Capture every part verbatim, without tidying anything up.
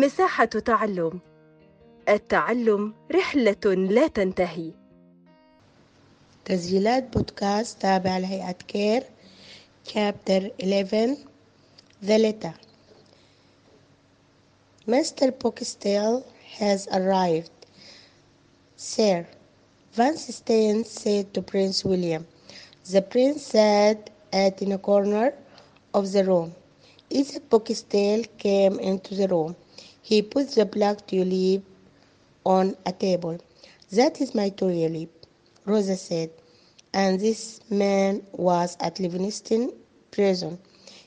مساحة تعلم. التعلم رحلة لا تنتهي. تسجيلات بودكاست تابعة لهيئة كير. Chapter eleven The Letter. Mister Boxtel has arrived. Sir, Van Stein said to Prince William. The prince sat at in a corner of the room. As Boxtel came into the room, he put the black tulip on a table. That is my tulip, Rosa said. And this man was at Livingston prison.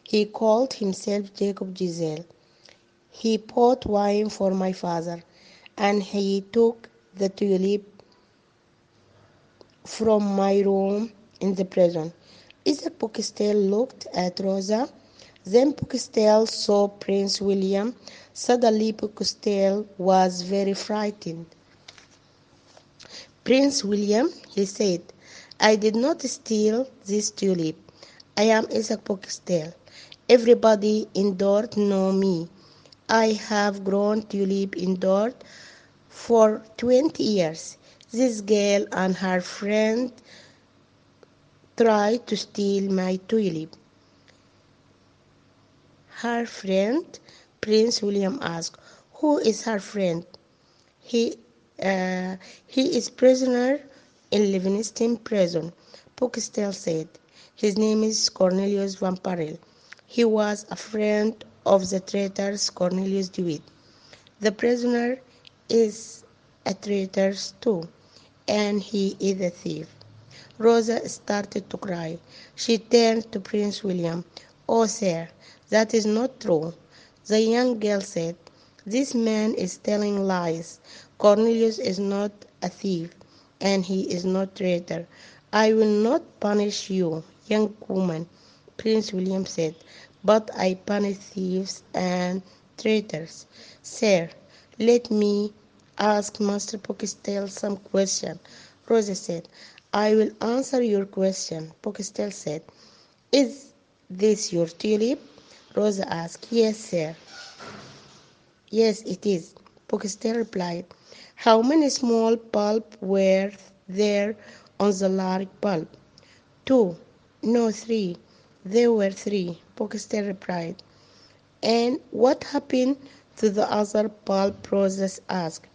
He called himself Jacob Giselle. He poured wine for my father, and he took the tulip from my room in the prison. Isaac Boxtel looked at Rosa. Then Boxtel saw Prince William. Suddenly Boxtel was very frightened. Prince William, he said, I did not steal this tulip. I am Isaac Boxtel. Everybody in Dort know me. I have grown tulip in Dort for twenty years. This girl and her friend tried to steal my tulip. Her friend? Prince William asked. Who is her friend? He, uh, he is prisoner in Livingston prison, Boxtel said. His name is Cornelius van Baerle. He was a friend of the traitors Cornelius de Witt. The prisoner is a traitor too, and he is a thief. Rosa started to cry. She turned to Prince William. Oh, sir, that is not true. The young girl said, This man is telling lies. Cornelius is not a thief. And he is not traitor. I will not punish you, young woman, Prince William said, but I punish thieves and traitors. Sir, let me ask Master Boxtel some question, Rosa said. I will answer your question, Boxtel said. Is this your tulip? Rosa asked. Yes, sir. Yes, it is, Boxtel replied. How many small pulp were there on the large pulp? Two. No, three. There were three, Boxtel replied. And what happened to the other pulp? Rosa asked.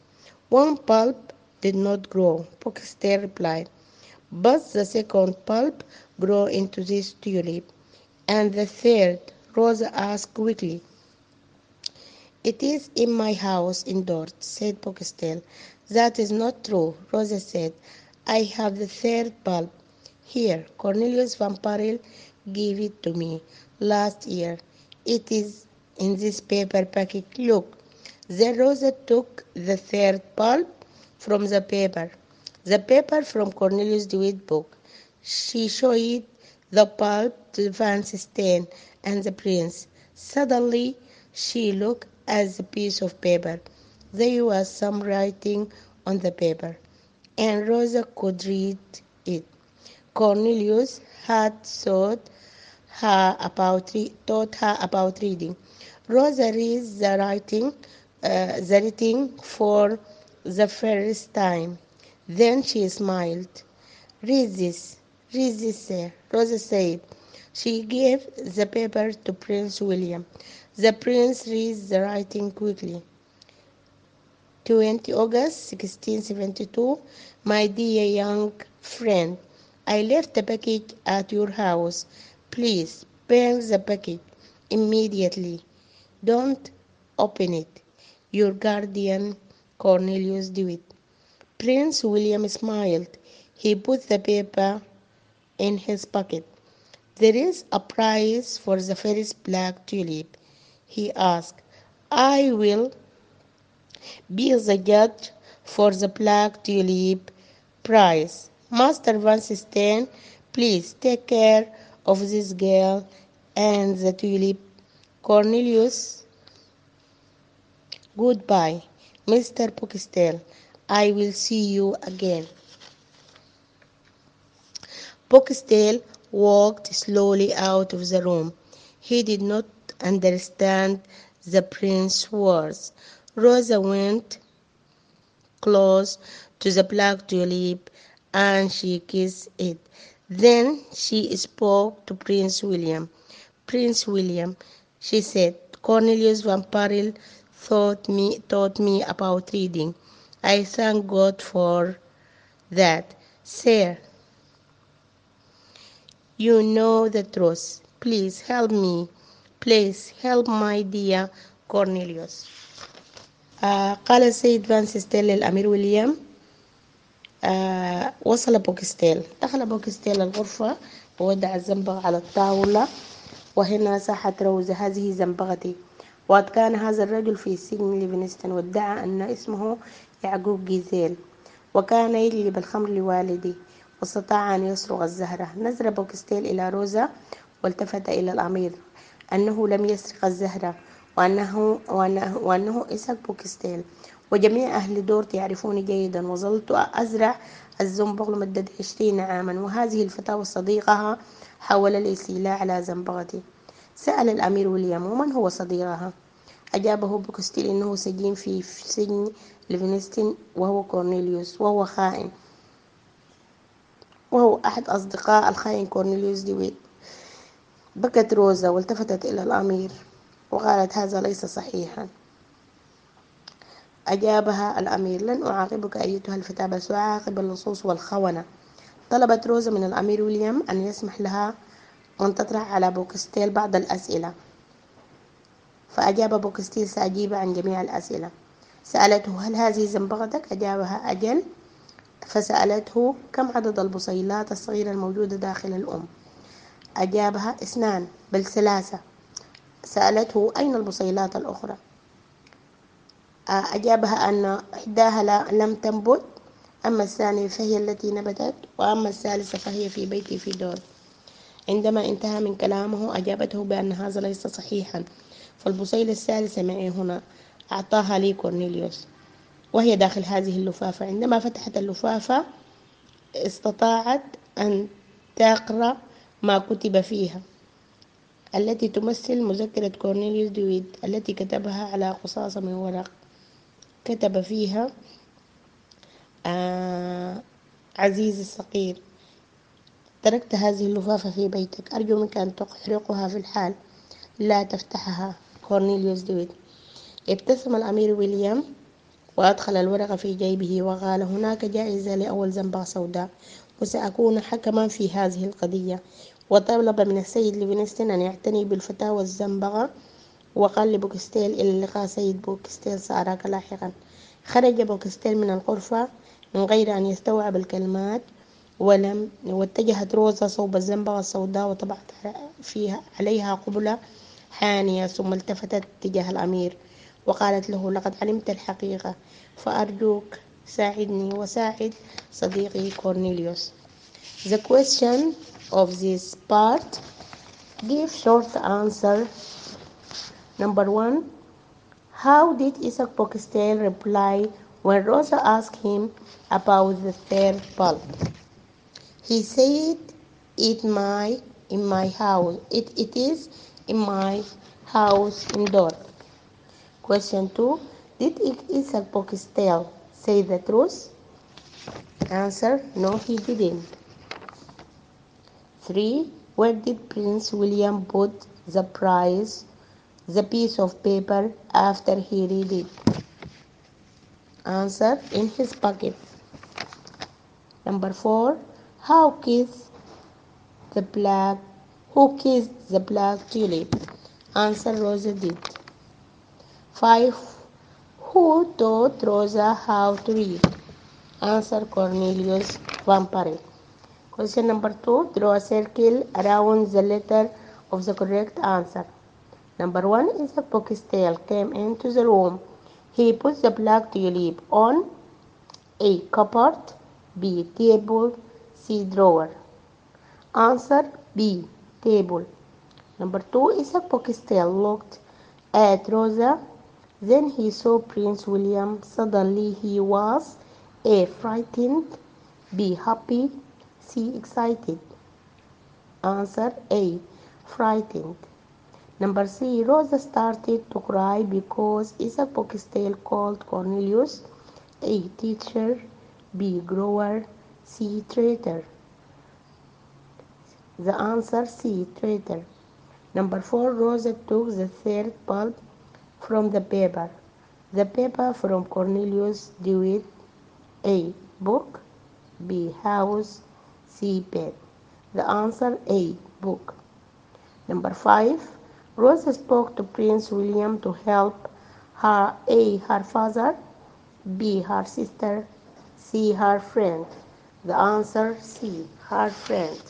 One pulp did not grow, Boxtel replied. But the second pulp grew into this tulip. And the third, Rosa asked quickly. It is in my house in Dort, said Boxtel. That is not true, Rosa said. I have the third bulb. Here, Cornelius van Baerle gave it to me last year. It is in this paper packet. Look. Then Rosa took the third bulb from the paper. The paper from Cornelius de Witt's book. She showed the bulb to Van Stein and the prince. Suddenly, she looked as a piece of paper. There was some writing on the paper, and Rosa could read it. Cornelius had taught her about re- taught her about reading. Rosa reads the writing, uh, the writing for the first time. Then she smiled. Read this, read this, sir, Rosa said. She gave the paper to Prince William. The prince reads the writing quickly. the twentieth of August, sixteen seventy-two. My dear young friend, I left the package at your house. Please burn the package immediately. Don't open it. Your guardian, Cornelius de Witt. Prince William smiled. He put the paper in his pocket. There is a prize for the first black tulip, he asked. I will be the judge for the black tulip prize. Master Van Stein, please take care of this girl and the tulip. Cornelius, goodbye. Mister Boxtel, I will see you again. Boxtel walked slowly out of the room. He did not understand the prince was. Rosa went close to the black tulip and she kissed it. Then she spoke to Prince William. Prince William, she said, Cornelius van Baerle taught me, taught me about reading. I thank God for that. Sir, you know the truth. Please help me. Please help my dear Cornelius. آه قال السيد فان ستاين للأمير ويليام. آه وصل بوكستيل. دخل بوكستيل الغرفة ووضع الزنبقة على الطاولة. وهنا صاحت روزة هذه زنبقتي. وقد كان هذا الرجل في سجن ليفينغستون وادعى أن اسمه يعقوب جيزيل وكان يجلب الخمر لوالدي واستطاع أن يسرق الزهرة. نظر بوكستيل إلى روزا والتفت إلى الأمير أنه لم يسرق الزهرة وأنه, وأنه, وأنه إسحاق بوكستيل وجميع أهل دورت يعرفوني جيدا وظلت أزرع الزنبق لمدة عشرين عاما وهذه الفتاة وصديقها حاول الاستيلاء على زنبقتي. سأل الأمير ويليام ومن هو صديقها؟ أجابه بوكستيل إنه سجين في سجن ليفينغستون وهو كورنيليوس وهو خائن وهو أحد أصدقاء الخائن كورنيليوس دي ويت. بكت روزا والتفتت إلى الأمير وقالت هذا ليس صحيحا. أجابها الأمير لن أعاقبك أيتها الفتاة بس أعاقب اللصوص والخونة. طلبت روزا من الأمير ويليام أن يسمح لها أن تطرح على بوكستيل بعض الأسئلة فأجاب بوكستيل سأجيب عن جميع الأسئلة. سألته هل هذه زنبقتك؟ أجابها أجل. فسألته كم عدد البصيلات الصغيرة الموجودة داخل الأم؟ أجابها اثنان بل ثلاثة. سألته أين البصيلات الأخرى؟ أجابها أن إحداها لم تنبت أما الثانية فهي التي نبتت وأما الثالثة فهي في بيتي في دور. عندما انتهى من كلامه أجابته بأن هذا ليس صحيحا فالبصيلة الثالثة معي هنا أعطاها لي كورنيليوس وهي داخل هذه اللفافة. عندما فتحت اللفافة استطاعت أن تقرأ ما كتب فيها التي تمثل مذكرة كورنيليوس دي ويت التي كتبها على قصاصة من ورق. كتب فيها آه عزيزي الصغير تركت هذه اللفافة في بيتك أرجو منك أن تحرقها في الحال لا تفتحها كورنيليوس دي ويت. ابتسم الأمير ويليام وأدخل الورقة في جيبه وقال هناك جائزة لأول زنبقة سوداء وسأكون حكما في هذه القضية. وطلب من السيد ليفينغستون أن يعتني بالفتاة والزنبقة وقال لبوكستيل إلى اللقاء سيد بوكستيل سأراك لاحقا. خرج بوكستيل من الغرفة من غير أن يستوعب الكلمات ولم واتجهت روزا صوب الزنبقة السوداء وطبعت فيها عليها قبلة حانية ثم التفتت تجاه الأمير وقالت له لقد علمت الحقيقة فأرجوك ساعدني وساعد صديقي كورنيليوس. The question of this part give short answer. Number one, how did Isaac Bockestein reply when Rosa asked him about the third pulp? He said, "It my in my house. It it is in my house in Dort." Question two, did Isaac Bockestein say the truth? Answer, no, he didn't. Three, where did Prince William put the prize, the piece of paper after he read it? Answer, in his pocket. Number four, how kissed the black, who kissed the black tulip? Answer, Rosa did. Five, who taught Rosa how to read? Answer, Cornelius van Baerle. Question number two, draw a circle around the letter of the correct answer. Number one is the Bockesteil came into the room. He put the black tulip on A, cupboard, B, table, C, drawer. Answer, B, table. Number two is the Bockesteil looked at Rosa. Then he saw Prince William. Suddenly he was A, frightened, B, happy, C, excited. Answer, A, frightened. Number three, Rosa started to cry because Isaac's tale called Cornelius, A, teacher, B, grower, C, traitor. The answer C, traitor. Number four, Rosa took the third pulp from the paper. The paper from Cornelius de Witt, A, book, B, house, C, bed. The answer A, book. Number five, Rosa spoke to Prince William to help her, A, her father, B, her sister, C, her friend. The answer C, her friend.